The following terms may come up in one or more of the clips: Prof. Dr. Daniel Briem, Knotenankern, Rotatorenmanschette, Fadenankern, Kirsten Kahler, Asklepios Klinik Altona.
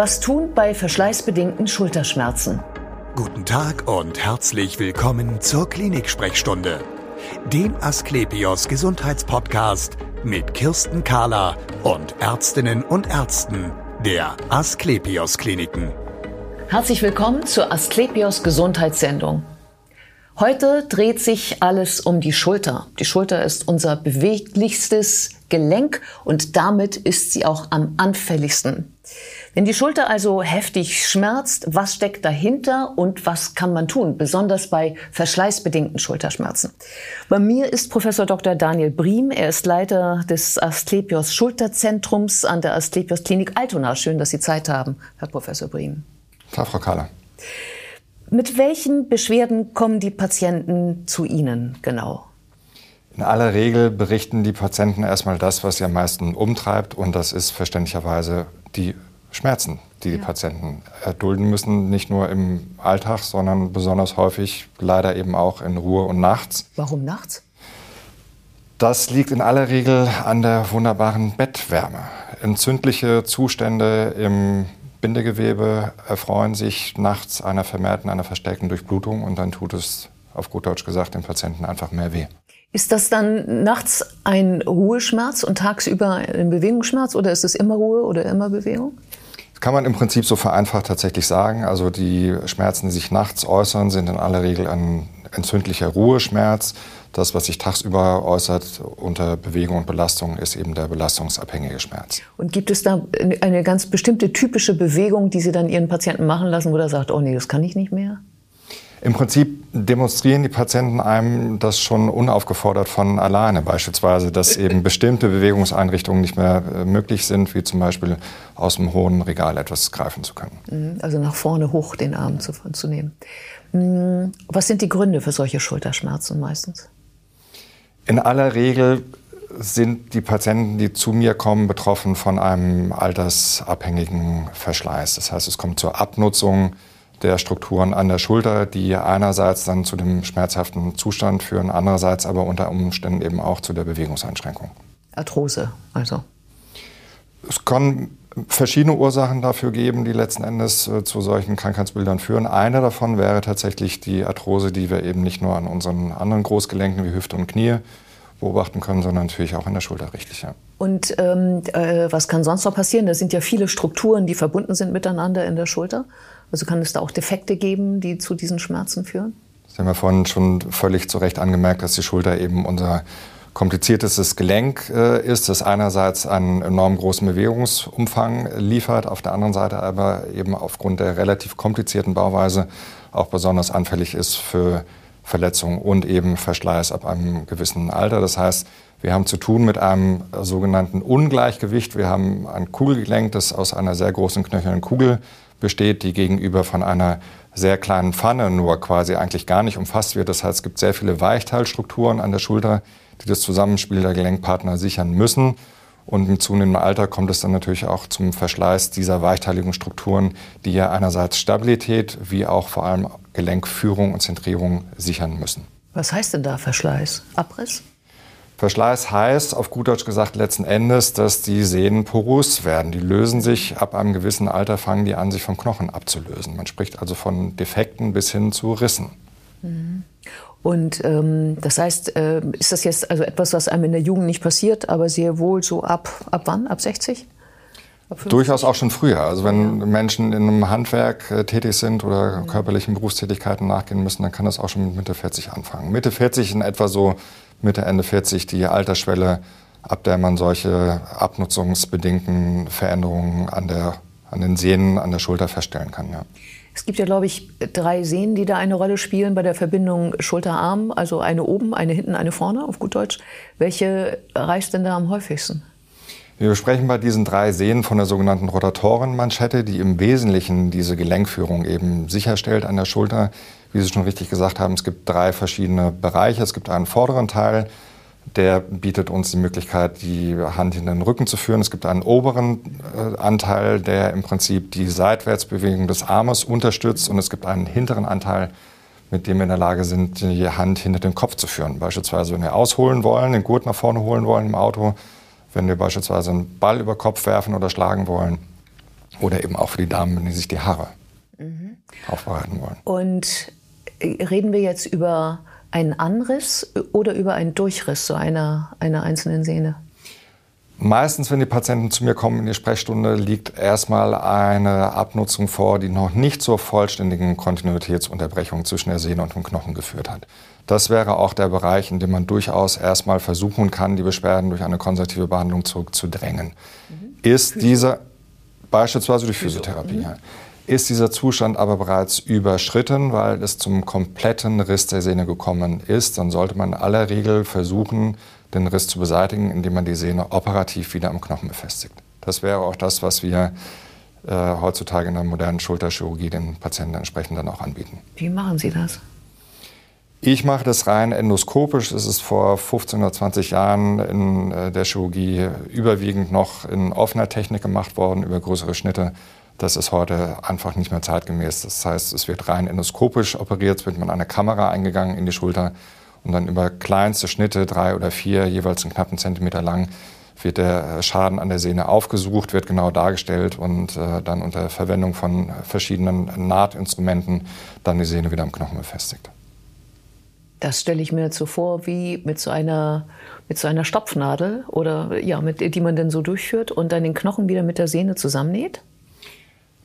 Was tun bei verschleißbedingten Schulterschmerzen? Guten Tag und herzlich willkommen zur Klinik-Sprechstunde, dem Asklepios Gesundheitspodcast mit Kirsten Kahler und Ärztinnen und Ärzten der Asklepios Kliniken. Herzlich willkommen zur Asklepios Gesundheitssendung. Heute dreht sich alles um die Schulter. Die Schulter ist unser beweglichstes Gelenk und damit ist sie auch am anfälligsten. Wenn die Schulter also heftig schmerzt, was steckt dahinter und was kann man tun, besonders bei verschleißbedingten Schulterschmerzen? Bei mir ist Prof. Dr. Daniel Briem. Er ist Leiter des Asklepios Schulterzentrums an der Asklepios Klinik Altona. Schön, dass Sie Zeit haben, Herr Professor Briem. Tag, Frau Kahler. Mit welchen Beschwerden kommen die Patienten zu Ihnen genau? In aller Regel berichten die Patienten erstmal das, was sie am meisten umtreibt, und das ist verständlicherweise die Schmerzen, die die Patienten erdulden müssen, nicht nur im Alltag, sondern besonders häufig leider eben auch in Ruhe und nachts. Warum nachts? Das liegt in aller Regel an der wunderbaren Bettwärme. Entzündliche Zustände im Bindegewebe erfreuen sich nachts einer vermehrten, einer verstärkten Durchblutung, und dann tut es, auf gut Deutsch gesagt, dem Patienten einfach mehr weh. Ist das dann nachts ein Ruheschmerz und tagsüber ein Bewegungsschmerz, oder ist es immer Ruhe oder immer Bewegung? Das kann man im Prinzip so vereinfacht tatsächlich sagen. Also die Schmerzen, die sich nachts äußern, sind in aller Regel ein entzündlicher Ruheschmerz. Das, was sich tagsüber äußert unter Bewegung und Belastung, ist eben der belastungsabhängige Schmerz. Und gibt es da eine ganz bestimmte typische Bewegung, die Sie dann Ihren Patienten machen lassen, wo er sagt, oh nee, das kann ich nicht mehr? Im Prinzip demonstrieren die Patienten einem das schon unaufgefordert von alleine. Beispielsweise, dass eben bestimmte Bewegungseinrichtungen nicht mehr möglich sind, wie zum Beispiel aus dem hohen Regal etwas greifen zu können. Also nach vorne hoch den Arm zu nehmen. Was sind die Gründe für solche Schulterschmerzen meistens? In aller Regel sind die Patienten, die zu mir kommen, betroffen von einem altersabhängigen Verschleiß. Das heißt, es kommt zur Abnutzung der Strukturen an der Schulter, die einerseits dann zu dem schmerzhaften Zustand führen, andererseits aber unter Umständen eben auch zu der Bewegungseinschränkung. Arthrose also? Es kann verschiedene Ursachen dafür geben, die letzten Endes zu solchen Krankheitsbildern führen. Eine davon wäre tatsächlich die Arthrose, die wir eben nicht nur an unseren anderen Großgelenken wie Hüfte und Knie beobachten können, sondern natürlich auch in der Schulter, richtig, ja. Und was kann sonst noch passieren? Da sind ja viele Strukturen, die verbunden sind miteinander in der Schulter. Also kann es da auch Defekte geben, die zu diesen Schmerzen führen? Sie haben ja vorhin schon völlig zu Recht angemerkt, dass die Schulter eben unser kompliziertestes Gelenk ist, das einerseits einen enorm großen Bewegungsumfang liefert, auf der anderen Seite aber eben aufgrund der relativ komplizierten Bauweise auch besonders anfällig ist für Verletzungen und eben Verschleiß ab einem gewissen Alter. Das heißt, wir haben zu tun mit einem sogenannten Ungleichgewicht. Wir haben ein Kugelgelenk, das aus einer sehr großen knöchernen Kugel besteht, die gegenüber von einer sehr kleinen Pfanne nur quasi eigentlich gar nicht umfasst wird. Das heißt, es gibt sehr viele Weichteilstrukturen an der Schulter, die das Zusammenspiel der Gelenkpartner sichern müssen. Und mit zunehmendem Alter kommt es dann natürlich auch zum Verschleiß dieser weichteiligen Strukturen, die ja einerseits Stabilität wie auch vor allem Gelenkführung und Zentrierung sichern müssen. Was heißt denn da Verschleiß? Abriss? Verschleiß heißt, auf gut Deutsch gesagt, letzten Endes, dass die Sehnen porös werden. Die lösen sich, ab einem gewissen Alter fangen die an, sich vom Knochen abzulösen. Man spricht also von Defekten bis hin zu Rissen. Und das heißt, ist das jetzt also etwas, was einem in der Jugend nicht passiert, aber sehr wohl so ab wann? Ab 60? Ab 50? Durchaus auch schon früher. Also wenn Menschen in einem Handwerk tätig sind oder körperlichen Berufstätigkeiten nachgehen müssen, dann kann das auch schon mit Mitte 40 anfangen. Mitte 40 in etwa so. Mitte, Ende 40 die Altersschwelle, ab der man solche abnutzungsbedingten Veränderungen an den Sehnen, an der Schulter feststellen kann. Ja. Es gibt ja, glaube ich, 3 Sehnen, die da eine Rolle spielen bei der Verbindung Schulter-Arm. Also eine oben, eine hinten, eine vorne, auf gut Deutsch. Welche reißt denn da am häufigsten? Wir sprechen bei diesen 3 Sehnen von der sogenannten Rotatorenmanschette, die im Wesentlichen diese Gelenkführung eben sicherstellt an der Schulter. Wie Sie schon richtig gesagt haben, es gibt 3 verschiedene Bereiche. Es gibt einen vorderen Teil, der bietet uns die Möglichkeit, die Hand hinter den Rücken zu führen. Es gibt einen oberen Anteil, der im Prinzip die Seitwärtsbewegung des Armes unterstützt. Und es gibt einen hinteren Anteil, mit dem wir in der Lage sind, die Hand hinter den Kopf zu führen. Beispielsweise, wenn wir ausholen wollen, den Gurt nach vorne holen wollen im Auto, wenn wir beispielsweise einen Ball über Kopf werfen oder schlagen wollen. oder eben auch für die Damen, die sich die Haare aufbereiten wollen. Und reden wir jetzt über einen Anriss oder über einen Durchriss so einer einzelnen Sehne? Meistens, wenn die Patienten zu mir kommen in die Sprechstunde, liegt erstmal eine Abnutzung vor, die noch nicht zur vollständigen Kontinuitätsunterbrechung zwischen der Sehne und dem Knochen geführt hat. Das wäre auch der Bereich, in dem man durchaus erstmal versuchen kann, die Beschwerden durch eine konservative Behandlung zurückzudrängen. Ist dieser, beispielsweise durch Physiotherapie, ist dieser Zustand aber bereits überschritten, weil es zum kompletten Riss der Sehne gekommen ist, dann sollte man in aller Regel versuchen, den Riss zu beseitigen, indem man die Sehne operativ wieder am Knochen befestigt. Das wäre auch das, was wir heutzutage in der modernen Schulterchirurgie den Patienten entsprechend dann auch anbieten. Wie machen Sie das? Ich mache das rein endoskopisch. Es ist vor 15 oder 20 Jahren in der Chirurgie überwiegend noch in offener Technik gemacht worden, über größere Schnitte. Das ist heute einfach nicht mehr zeitgemäß. Das heißt, es wird rein endoskopisch operiert, es wird mit einer Kamera eingegangen in die Schulter. Und dann über kleinste Schnitte, 3 oder 4, jeweils einen knappen Zentimeter lang, wird der Schaden an der Sehne aufgesucht, wird genau dargestellt und dann unter Verwendung von verschiedenen Nahtinstrumenten dann die Sehne wieder am Knochen befestigt. Das stelle ich mir jetzt so vor wie mit so einer Stopfnadel, oder, ja, die man dann so durchführt und dann den Knochen wieder mit der Sehne zusammennäht?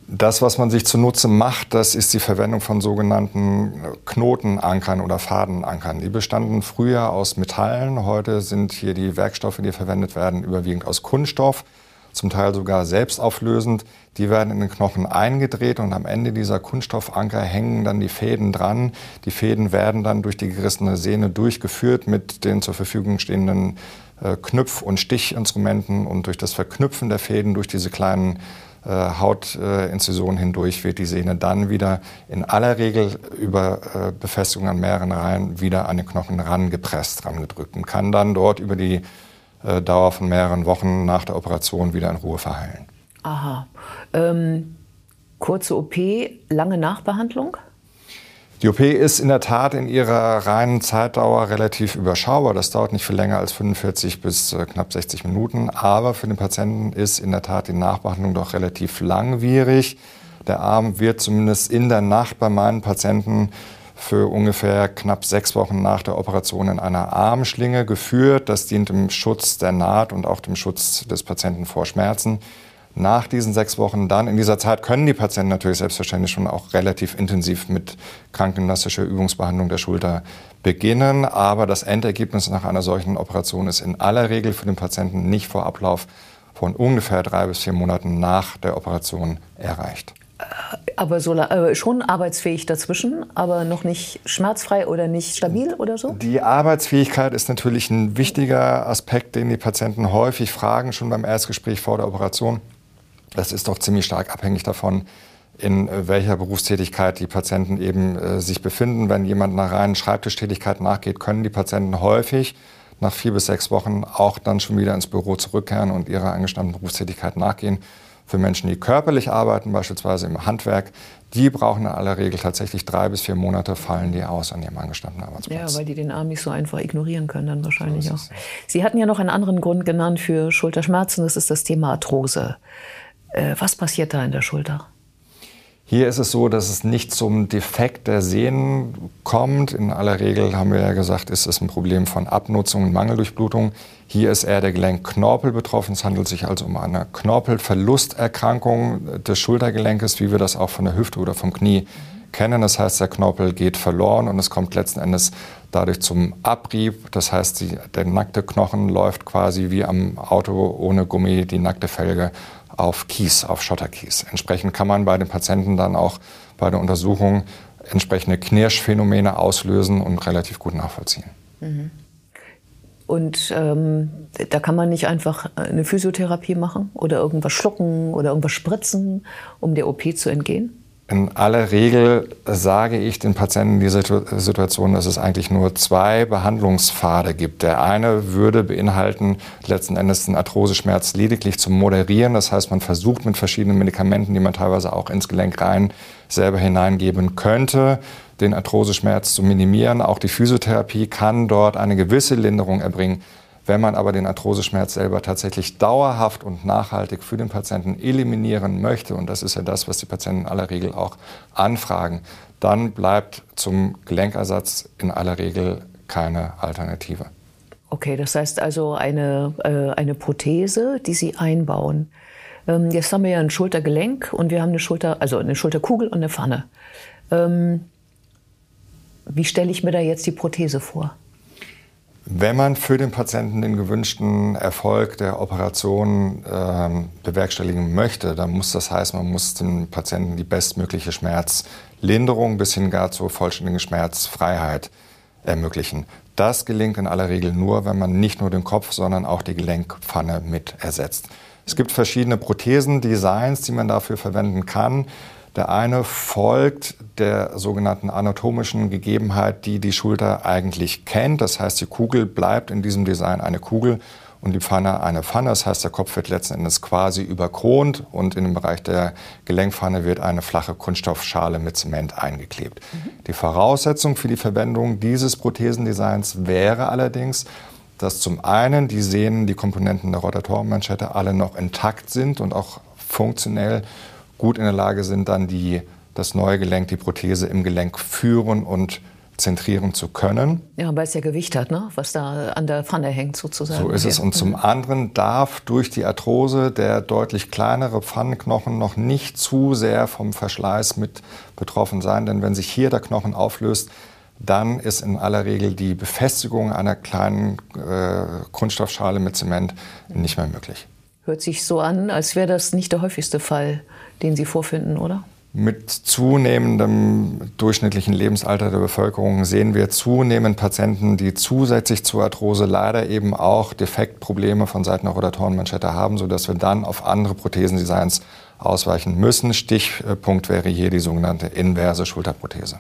Das, was man sich zunutze macht, das ist die Verwendung von sogenannten Knotenankern oder Fadenankern. Die bestanden früher aus Metallen. Heute sind hier die Werkstoffe, die verwendet werden, überwiegend aus Kunststoff, zum Teil sogar selbstauflösend. Die werden in den Knochen eingedreht und am Ende dieser Kunststoffanker hängen dann die Fäden dran. Die Fäden werden dann durch die gerissene Sehne durchgeführt mit den zur Verfügung stehenden Knüpf- und Stichinstrumenten. Und durch das Verknüpfen der Fäden, durch diese kleinen Hautinzision hindurch wird die Sehne dann wieder in aller Regel über Befestigung an mehreren Reihen wieder an den Knochen rangepresst, rangedrückt und kann dann dort über die Dauer von mehreren Wochen nach der Operation wieder in Ruhe verheilen. Aha. Kurze OP, lange Nachbehandlung? Die OP ist in der Tat in ihrer reinen Zeitdauer relativ überschaubar. Das dauert nicht viel länger als 45 bis knapp 60 Minuten. Aber für den Patienten ist in der Tat die Nachbehandlung doch relativ langwierig. Der Arm wird zumindest in der Nacht bei meinen Patienten für ungefähr knapp 6 Wochen nach der Operation in einer Armschlinge geführt. Das dient dem Schutz der Naht und auch dem Schutz des Patienten vor Schmerzen. Nach diesen 6 Wochen dann, in dieser Zeit können die Patienten natürlich selbstverständlich schon auch relativ intensiv mit krankengymnastischer Übungsbehandlung der Schulter beginnen. Aber das Endergebnis nach einer solchen Operation ist in aller Regel für den Patienten nicht vor Ablauf von ungefähr 3 bis 4 Monaten nach der Operation erreicht. Aber schon arbeitsfähig dazwischen, aber noch nicht schmerzfrei oder nicht stabil oder so? Die Arbeitsfähigkeit ist natürlich ein wichtiger Aspekt, den die Patienten häufig fragen, schon beim Erstgespräch vor der Operation. Das ist doch ziemlich stark abhängig davon, in welcher Berufstätigkeit die Patienten eben sich befinden. Wenn jemand einer reinen Schreibtischtätigkeit nachgeht, können die Patienten häufig nach 4 bis 6 Wochen auch dann schon wieder ins Büro zurückkehren und ihrer angestammten Berufstätigkeit nachgehen. Für Menschen, die körperlich arbeiten, beispielsweise im Handwerk, die brauchen in aller Regel tatsächlich 3 bis 4 Monate, fallen die aus an ihrem angestammten Arbeitsplatz. Ja, weil die den Arm nicht so einfach ignorieren können dann wahrscheinlich auch. Sie hatten ja noch einen anderen Grund genannt für Schulterschmerzen, das ist das Thema Arthrose. Was passiert da in der Schulter? Hier ist es so, dass es nicht zum Defekt der Sehnen kommt. In aller Regel, haben wir ja gesagt, ist es ein Problem von Abnutzung und Mangeldurchblutung. Hier ist eher der Gelenkknorpel betroffen. Es handelt sich also um eine Knorpelverlusterkrankung des Schultergelenkes, wie wir das auch von der Hüfte oder vom Knie kennen. Das heißt, der Knorpel geht verloren und es kommt letzten Endes dadurch zum Abrieb. Das heißt, der nackte Knochen läuft quasi wie am Auto ohne Gummi, die nackte Felge auf Kies, auf Schotterkies. Entsprechend kann man bei den Patienten dann auch bei der Untersuchung entsprechende Knirschphänomene auslösen und relativ gut nachvollziehen. Und da kann man nicht einfach eine Physiotherapie machen oder irgendwas schlucken oder irgendwas spritzen, um der OP zu entgehen? In aller Regel sage ich den Patienten in dieser Situation, dass es eigentlich nur 2 Behandlungspfade gibt. Der eine würde beinhalten, letzten Endes den Arthroseschmerz lediglich zu moderieren. Das heißt, man versucht mit verschiedenen Medikamenten, die man teilweise auch ins Gelenk rein selber hineingeben könnte, den Arthroseschmerz zu minimieren. Auch die Physiotherapie kann dort eine gewisse Linderung erbringen. Wenn man aber den Arthroseschmerz selber tatsächlich dauerhaft und nachhaltig für den Patienten eliminieren möchte, und das ist ja das, was die Patienten in aller Regel auch anfragen, dann bleibt zum Gelenkersatz in aller Regel keine Alternative. Okay, das heißt also eine Prothese, die Sie einbauen. Jetzt haben wir ja ein Schultergelenk und wir haben eine Schulter, also eine Schulterkugel und eine Pfanne. Wie stelle ich mir da jetzt die Prothese vor? Wenn man für den Patienten den gewünschten Erfolg der Operation bewerkstelligen möchte, dann muss das heißen, man muss dem Patienten die bestmögliche Schmerzlinderung bis hin gar zur vollständigen Schmerzfreiheit ermöglichen. Das gelingt in aller Regel nur, wenn man nicht nur den Kopf, sondern auch die Gelenkpfanne mit ersetzt. Es gibt verschiedene Prothesendesigns, die man dafür verwenden kann. Der eine folgt der sogenannten anatomischen Gegebenheit, die die Schulter eigentlich kennt. Das heißt, die Kugel bleibt in diesem Design eine Kugel und die Pfanne eine Pfanne. Das heißt, der Kopf wird letzten Endes quasi überkront und in dem Bereich der Gelenkpfanne wird eine flache Kunststoffschale mit Zement eingeklebt. Die Voraussetzung für die Verwendung dieses Prothesendesigns wäre allerdings, dass zum einen die Sehnen, die Komponenten der Rotatorenmanschette alle noch intakt sind und auch funktionell gut in der Lage sind, dann das neue Gelenk, die Prothese im Gelenk führen und zentrieren zu können. Ja, weil es ja Gewicht hat, ne? Was da an der Pfanne hängt sozusagen. So ist es. Und zum anderen darf durch die Arthrose der deutlich kleinere Pfannenknochen noch nicht zu sehr vom Verschleiß mit betroffen sein. Denn wenn sich hier der Knochen auflöst, dann ist in aller Regel die Befestigung einer kleinen Kunststoffschale mit Zement nicht mehr möglich. Hört sich so an, als wäre das nicht der häufigste Fall, den Sie vorfinden, oder? Mit zunehmendem durchschnittlichen Lebensalter der Bevölkerung sehen wir zunehmend Patienten, die zusätzlich zur Arthrose leider eben auch Defektprobleme von Seiten der Rotatorenmanschette haben, sodass wir dann auf andere Prothesendesigns ausweichen müssen. Stichpunkt wäre hier die sogenannte inverse Schulterprothese.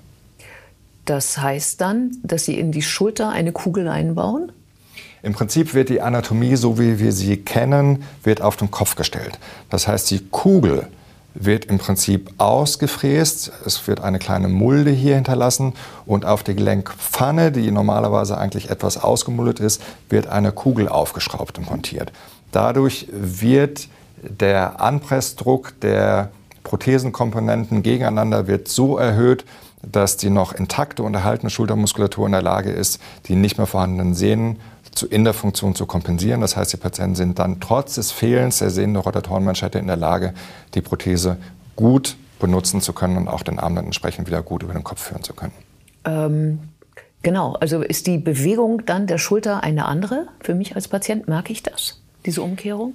Das heißt dann, dass Sie in die Schulter eine Kugel einbauen? Im Prinzip wird die Anatomie, so wie wir sie kennen, wird auf den Kopf gestellt. Das heißt, die Kugel wird im Prinzip ausgefräst, es wird eine kleine Mulde hier hinterlassen und auf der Gelenkpfanne, die normalerweise eigentlich etwas ausgemuldet ist, wird eine Kugel aufgeschraubt und montiert. Dadurch wird der Anpressdruck der Prothesenkomponenten gegeneinander wird so erhöht, dass die noch intakte und erhaltene Schultermuskulatur in der Lage ist, die nicht mehr vorhandenen Sehnen in der Funktion zu kompensieren. Das heißt, die Patienten sind dann trotz des Fehlens der Sehnen der Rotatorenmanschette in der Lage, die Prothese gut benutzen zu können und auch den Arm dann entsprechend wieder gut über den Kopf führen zu können. Genau, also ist die Bewegung dann der Schulter eine andere? Für mich als Patient merke ich das, diese Umkehrung?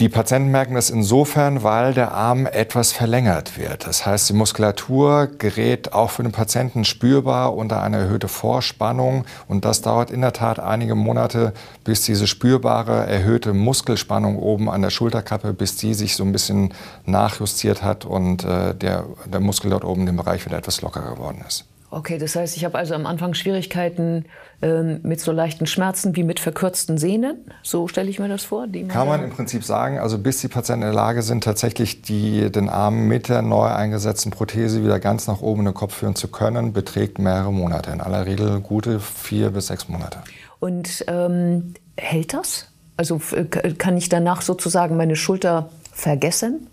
Die Patienten merken das insofern, weil der Arm etwas verlängert wird. Das heißt, die Muskulatur gerät auch für den Patienten spürbar unter eine erhöhte Vorspannung. Und das dauert in der Tat einige Monate, bis diese spürbare erhöhte Muskelspannung oben an der Schulterkappe, bis die sich so ein bisschen nachjustiert hat und der Muskel dort oben im Bereich wieder etwas lockerer geworden ist. Okay, das heißt, ich habe also am Anfang Schwierigkeiten mit so leichten Schmerzen wie mit verkürzten Sehnen. So stelle ich mir das vor. Kann man im Prinzip sagen, also bis die Patienten in der Lage sind, tatsächlich den Arm mit der neu eingesetzten Prothese wieder ganz nach oben in den Kopf führen zu können, beträgt mehrere Monate. In aller Regel gute 4 bis 6 Monate. Und hält das? Also kann ich danach sozusagen meine Schulter vergessen?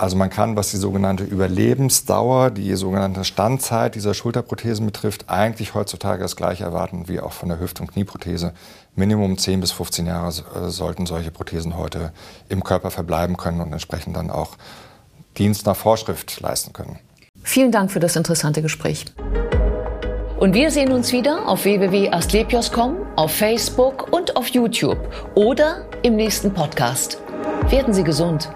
Also man kann, was die sogenannte Überlebensdauer, die sogenannte Standzeit dieser Schulterprothesen betrifft, eigentlich heutzutage das Gleiche erwarten wie auch von der Hüft- und Knieprothese. Minimum 10 bis 15 Jahre sollten solche Prothesen heute im Körper verbleiben können und entsprechend dann auch Dienst nach Vorschrift leisten können. Vielen Dank für das interessante Gespräch. Und wir sehen uns wieder auf www.asklepios.com, auf Facebook und auf YouTube oder im nächsten Podcast. Werden Sie gesund!